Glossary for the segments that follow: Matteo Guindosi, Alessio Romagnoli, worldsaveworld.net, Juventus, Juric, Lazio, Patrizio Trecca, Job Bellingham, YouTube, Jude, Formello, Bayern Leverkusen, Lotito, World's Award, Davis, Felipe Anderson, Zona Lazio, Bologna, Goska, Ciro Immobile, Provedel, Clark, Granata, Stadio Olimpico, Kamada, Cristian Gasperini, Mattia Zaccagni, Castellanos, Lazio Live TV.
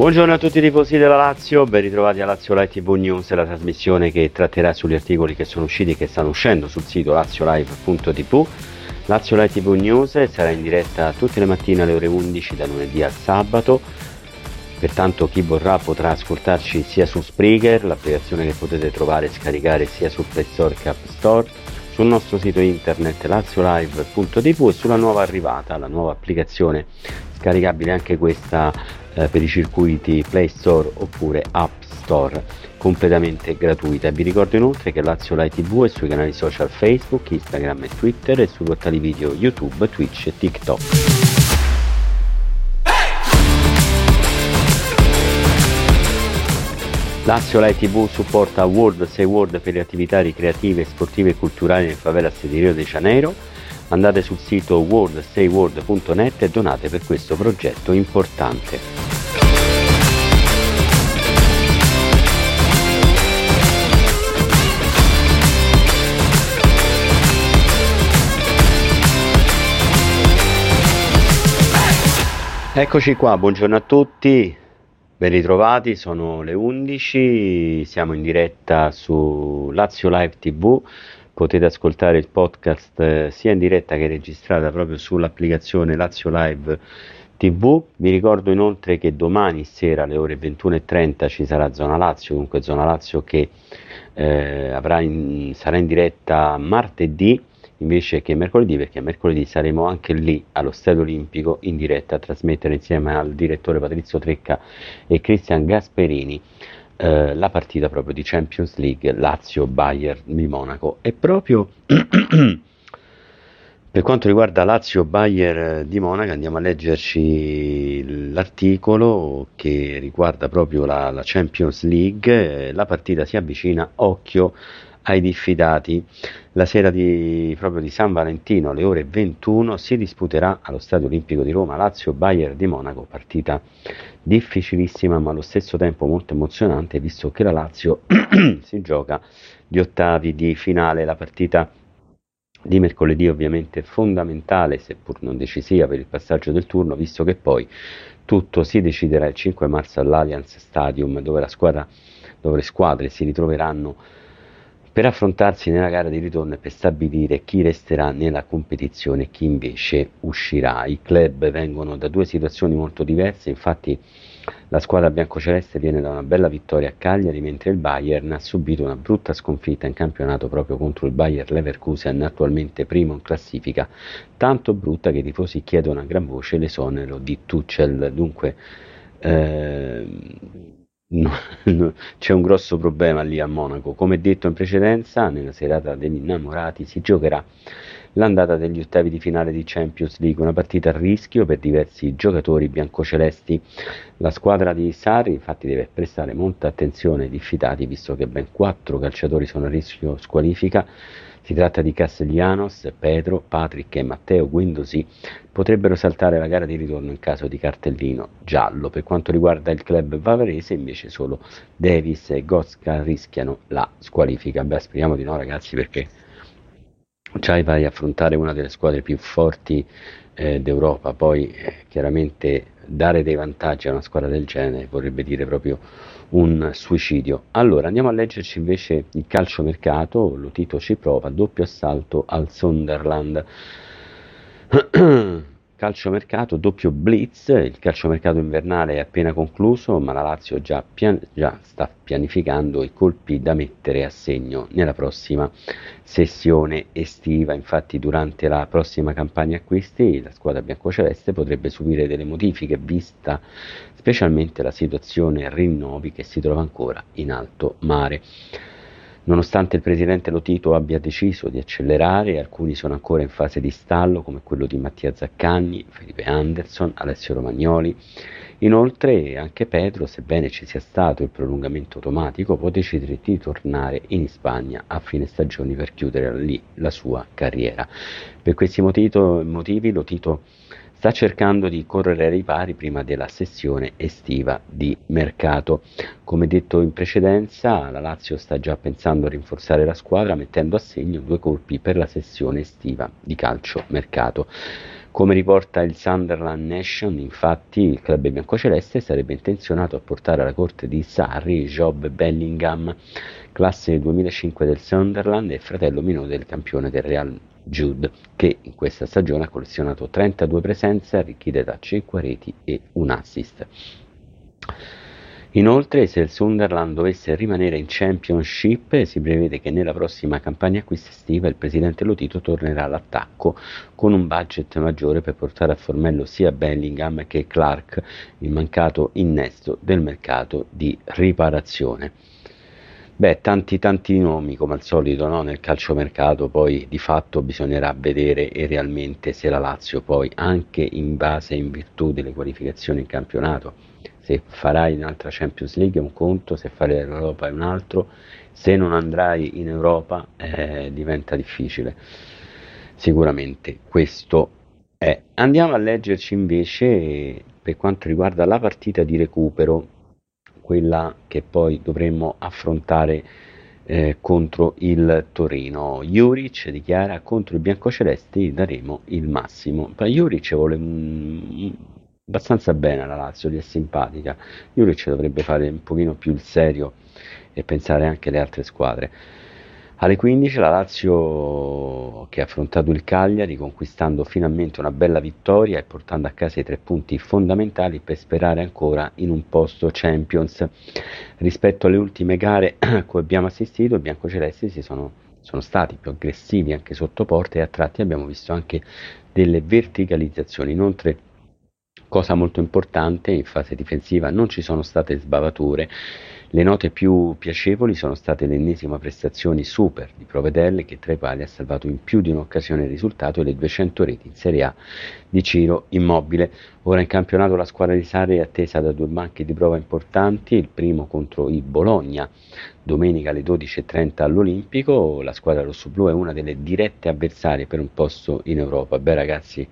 Buongiorno a tutti i tifosi della Lazio, ben ritrovati a Lazio Light TV News, la trasmissione che tratterà sugli articoli che sono usciti e che stanno uscendo sul sito laziolive.tv. Lazio Light TV News sarà in diretta tutte le mattine alle ore 11 da lunedì al sabato, pertanto chi vorrà potrà ascoltarci sia su Spreaker, l'applicazione che potete trovare e scaricare sia sul Play Store e App Store, sul nostro sito internet laziolive.tv e sulla nuova arrivata, la nuova applicazione scaricabile anche questa per i circuiti Play Store oppure App Store, completamente gratuita. Vi ricordo inoltre che Lazio Live TV è sui canali social Facebook, Instagram e Twitter e sui portali video YouTube, Twitch e TikTok. Lazio Light TV supporta World's Award per le attività ricreative, sportive e culturali nel favela di Rio de Janeiro. Andate sul sito worldsaveworld.net e donate per questo progetto importante. Eccoci qua, buongiorno a tutti. Ben ritrovati, sono le 11, siamo in diretta su Lazio Live TV, potete ascoltare il podcast sia in diretta che registrata proprio sull'applicazione Lazio Live TV. Vi ricordo inoltre che domani sera alle ore 21:30 ci sarà Zona Lazio, comunque Zona Lazio che sarà in diretta martedì invece che mercoledì, perché mercoledì saremo anche lì allo Stadio Olimpico in diretta a trasmettere insieme al direttore Patrizio Trecca e Cristian Gasperini la partita proprio di Champions League Lazio-Bayern di Monaco. E proprio per quanto riguarda Lazio-Bayern di Monaco andiamo a leggerci l'articolo che riguarda proprio la Champions League, la partita si avvicina, occhio ai diffidati. La sera proprio di San Valentino alle ore 21 si disputerà allo Stadio Olimpico di Roma Lazio-Bayern di Monaco, partita difficilissima ma allo stesso tempo molto emozionante visto che la Lazio si gioca gli ottavi di finale. La partita di mercoledì ovviamente fondamentale, seppur non decisiva per il passaggio del turno, visto che poi tutto si deciderà il 5 marzo all'Allianz Stadium dove le squadre si ritroveranno per affrontarsi nella gara di ritorno e per stabilire chi resterà nella competizione e chi invece uscirà. I club vengono da due situazioni molto diverse, infatti la squadra biancoceleste viene da una bella vittoria a Cagliari, mentre il Bayern ha subito una brutta sconfitta in campionato proprio contro il Bayern Leverkusen, attualmente primo in classifica, tanto brutta che i tifosi chiedono a gran voce l'esonero di Tuchel. Dunque no, c'è un grosso problema lì a Monaco. Come detto in precedenza, nella serata degli innamorati si giocherà l'andata degli ottavi di finale di Champions League, una partita a rischio per diversi giocatori biancocelesti. La squadra di Sarri infatti deve prestare molta attenzione ai diffidati, visto che ben 4 calciatori sono a rischio squalifica. Si tratta di Castellanos, Pedro, Patrick e Matteo Guindosi, potrebbero saltare la gara di ritorno in caso di cartellino giallo. Per quanto riguarda il club bavarese invece solo Davis e Goska rischiano la squalifica. Beh, speriamo di no ragazzi, perché ci vai a affrontare una delle squadre più forti d'Europa, poi chiaramente dare dei vantaggi a una squadra del genere vorrebbe dire proprio un suicidio. Allora andiamo a leggerci invece il calciomercato. Lotito ci prova, doppio assalto al Sunderland. Calciomercato, doppio blitz. Il calciomercato invernale è appena concluso, ma la Lazio già sta pianificando i colpi da mettere a segno nella prossima sessione estiva. Infatti durante la prossima campagna acquisti la squadra biancoceleste potrebbe subire delle modifiche, vista specialmente la situazione rinnovi che si trova ancora in alto mare. Nonostante il presidente Lotito abbia deciso di accelerare, alcuni sono ancora in fase di stallo, come quello di Mattia Zaccagni, Felipe Anderson, Alessio Romagnoli. Inoltre anche Pedro, sebbene ci sia stato il prolungamento automatico, può decidere di tornare in Spagna a fine stagione per chiudere lì la sua carriera. Per questi motivi Lotito sta cercando di correre ai ripari prima della sessione estiva di mercato. Come detto in precedenza, la Lazio sta già pensando a rinforzare la squadra mettendo a segno 2 colpi per la sessione estiva di calcio mercato. Come riporta il Sunderland Nation, infatti, il club biancoceleste sarebbe intenzionato a portare alla corte di Sarri Job Bellingham, classe 2005 del Sunderland e fratello minore del campione del Real Jude, che in questa stagione ha collezionato 32 presenze arricchite da 5 reti e 1 assist. Inoltre, se il Sunderland dovesse rimanere in Championship, si prevede che nella prossima campagna acquisti estiva il presidente Lotito tornerà all'attacco con un budget maggiore per portare a formello sia Bellingham che Clark, il mancato innesto del mercato di riparazione. Beh, tanti nomi come al solito, no? Nel calciomercato, poi di fatto bisognerà vedere e realmente se la Lazio poi, anche in base e in virtù delle qualificazioni in campionato, se farai un'altra Champions League è un conto, se farai l'Europa è un altro, se non andrai in Europa diventa difficile sicuramente questo è. Andiamo a leggerci invece per quanto riguarda la partita di recupero, quella che poi dovremmo affrontare contro il Torino. Juric dichiara: contro i biancocelesti daremo il massimo. Per Juric vuole abbastanza bene la Lazio, gli è simpatica. Juric dovrebbe fare un pochino più il serio e pensare anche alle altre squadre. Alle 15 la Lazio, che ha affrontato il Cagliari conquistando finalmente una bella vittoria e portando a casa i 3 punti fondamentali per sperare ancora in un posto Champions. Rispetto alle ultime gare a cui abbiamo assistito, i biancocelesti sono stati più aggressivi anche sotto porta e a tratti abbiamo visto anche delle verticalizzazioni. Inoltre, cosa molto importante, in fase difensiva non ci sono state sbavature. Le note più piacevoli sono state l'ennesima prestazione super di Provedel, che tra i pali ha salvato in più di un'occasione il risultato, e le 200 reti in Serie A di Ciro Immobile. Ora in campionato la squadra di Sarri è attesa da 2 banchi di prova importanti, il primo contro il Bologna domenica alle 12:30 all'Olimpico. La squadra rossoblù è una delle dirette avversarie per un posto in Europa. Beh ragazzi,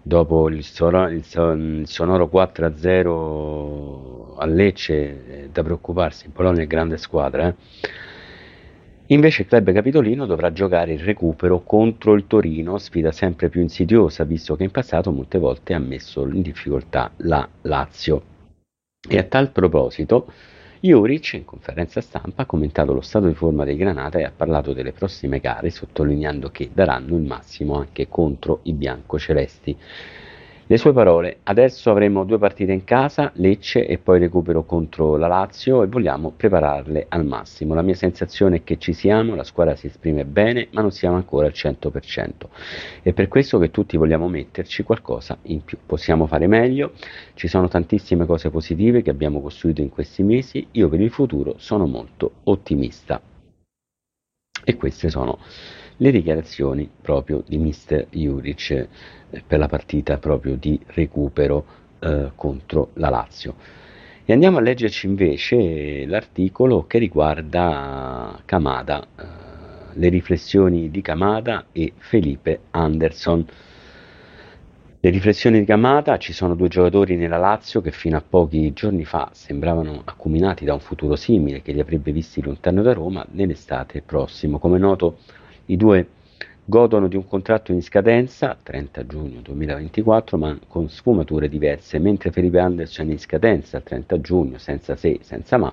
dopo il sonoro 4-0 a Lecce da preoccuparsi, in Polonia è grande squadra. Invece il club capitolino dovrà giocare il recupero contro il Torino, sfida sempre più insidiosa visto che in passato molte volte ha messo in difficoltà la Lazio. E a tal proposito Juric in conferenza stampa ha commentato lo stato di forma dei Granata e ha parlato delle prossime gare, sottolineando che daranno il massimo anche contro i biancocelesti. Le sue parole: adesso avremo 2 partite in casa, Lecce e poi recupero contro la Lazio, e vogliamo prepararle al massimo. La mia sensazione è che ci siamo, la squadra si esprime bene, ma non siamo ancora al 100%. È per questo che tutti vogliamo metterci qualcosa in più. Possiamo fare meglio, ci sono tantissime cose positive che abbiamo costruito in questi mesi, io per il futuro sono molto ottimista. E queste sono le dichiarazioni proprio di Mr. Juric per la partita proprio di recupero contro la Lazio. E andiamo a leggerci invece l'articolo che riguarda Kamada, le riflessioni di Kamada e Felipe Anderson. Le riflessioni di Kamada: ci sono 2 giocatori nella Lazio che fino a pochi giorni fa sembravano accomunati da un futuro simile che li avrebbe visti lontano da Roma nell'estate prossimo. Come noto, i 2 godono di un contratto in scadenza 30 giugno 2024 ma con sfumature diverse, mentre Felipe Anderson è in scadenza 30 giugno senza se, senza ma,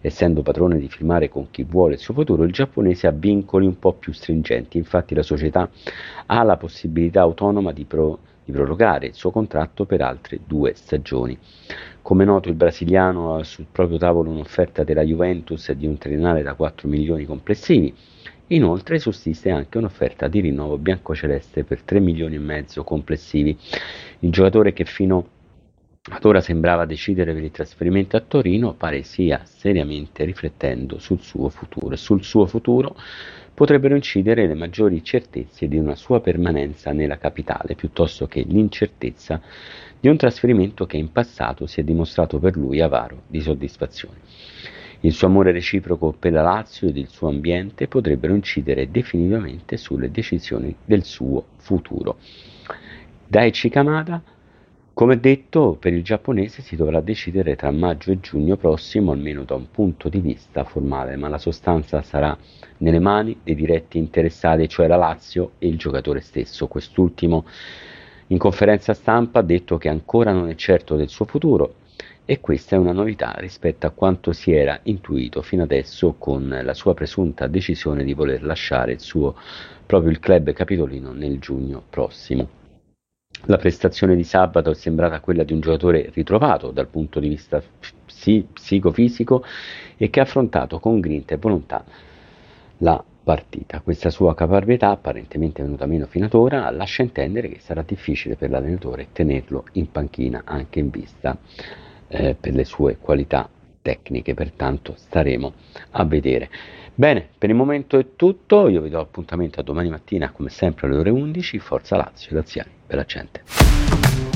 essendo padrone di firmare con chi vuole il suo futuro. Il giapponese ha vincoli un po' più stringenti, infatti la società ha la possibilità autonoma di prorogare il suo contratto per altre 2 stagioni. Come noto, il brasiliano ha sul proprio tavolo un'offerta della Juventus di un triennale da 4 milioni complessivi. Inoltre sussiste anche un'offerta di rinnovo biancoceleste per 3 milioni e mezzo complessivi. Il giocatore, che fino ad ora sembrava decidere per il trasferimento a Torino, pare sia seriamente riflettendo sul suo futuro. Sul suo futuro potrebbero incidere le maggiori certezze di una sua permanenza nella capitale, piuttosto che l'incertezza di un trasferimento che in passato si è dimostrato per lui avaro di soddisfazioni. Il suo amore reciproco per la Lazio ed il suo ambiente potrebbero incidere definitivamente sulle decisioni del suo futuro. Daichi Kamada, come detto, per il giapponese si dovrà decidere tra maggio e giugno prossimo, almeno da un punto di vista formale, ma la sostanza sarà nelle mani dei diretti interessati, cioè la Lazio e il giocatore stesso. Quest'ultimo in conferenza stampa ha detto che ancora non è certo del suo futuro, e questa è una novità rispetto a quanto si era intuito fino adesso con la sua presunta decisione di voler lasciare il club capitolino nel giugno prossimo. La prestazione di sabato è sembrata quella di un giocatore ritrovato dal punto di vista psicofisico e che ha affrontato con grinta e volontà la partita. Questa sua caparbietà, apparentemente venuta meno fino ad ora, lascia intendere che sarà difficile per l'allenatore tenerlo in panchina, anche in vista per le sue qualità tecniche. Pertanto staremo a vedere. Bene, per il momento è tutto, io vi do appuntamento a domani mattina come sempre alle ore 11, Forza Lazio, laziani, bella gente.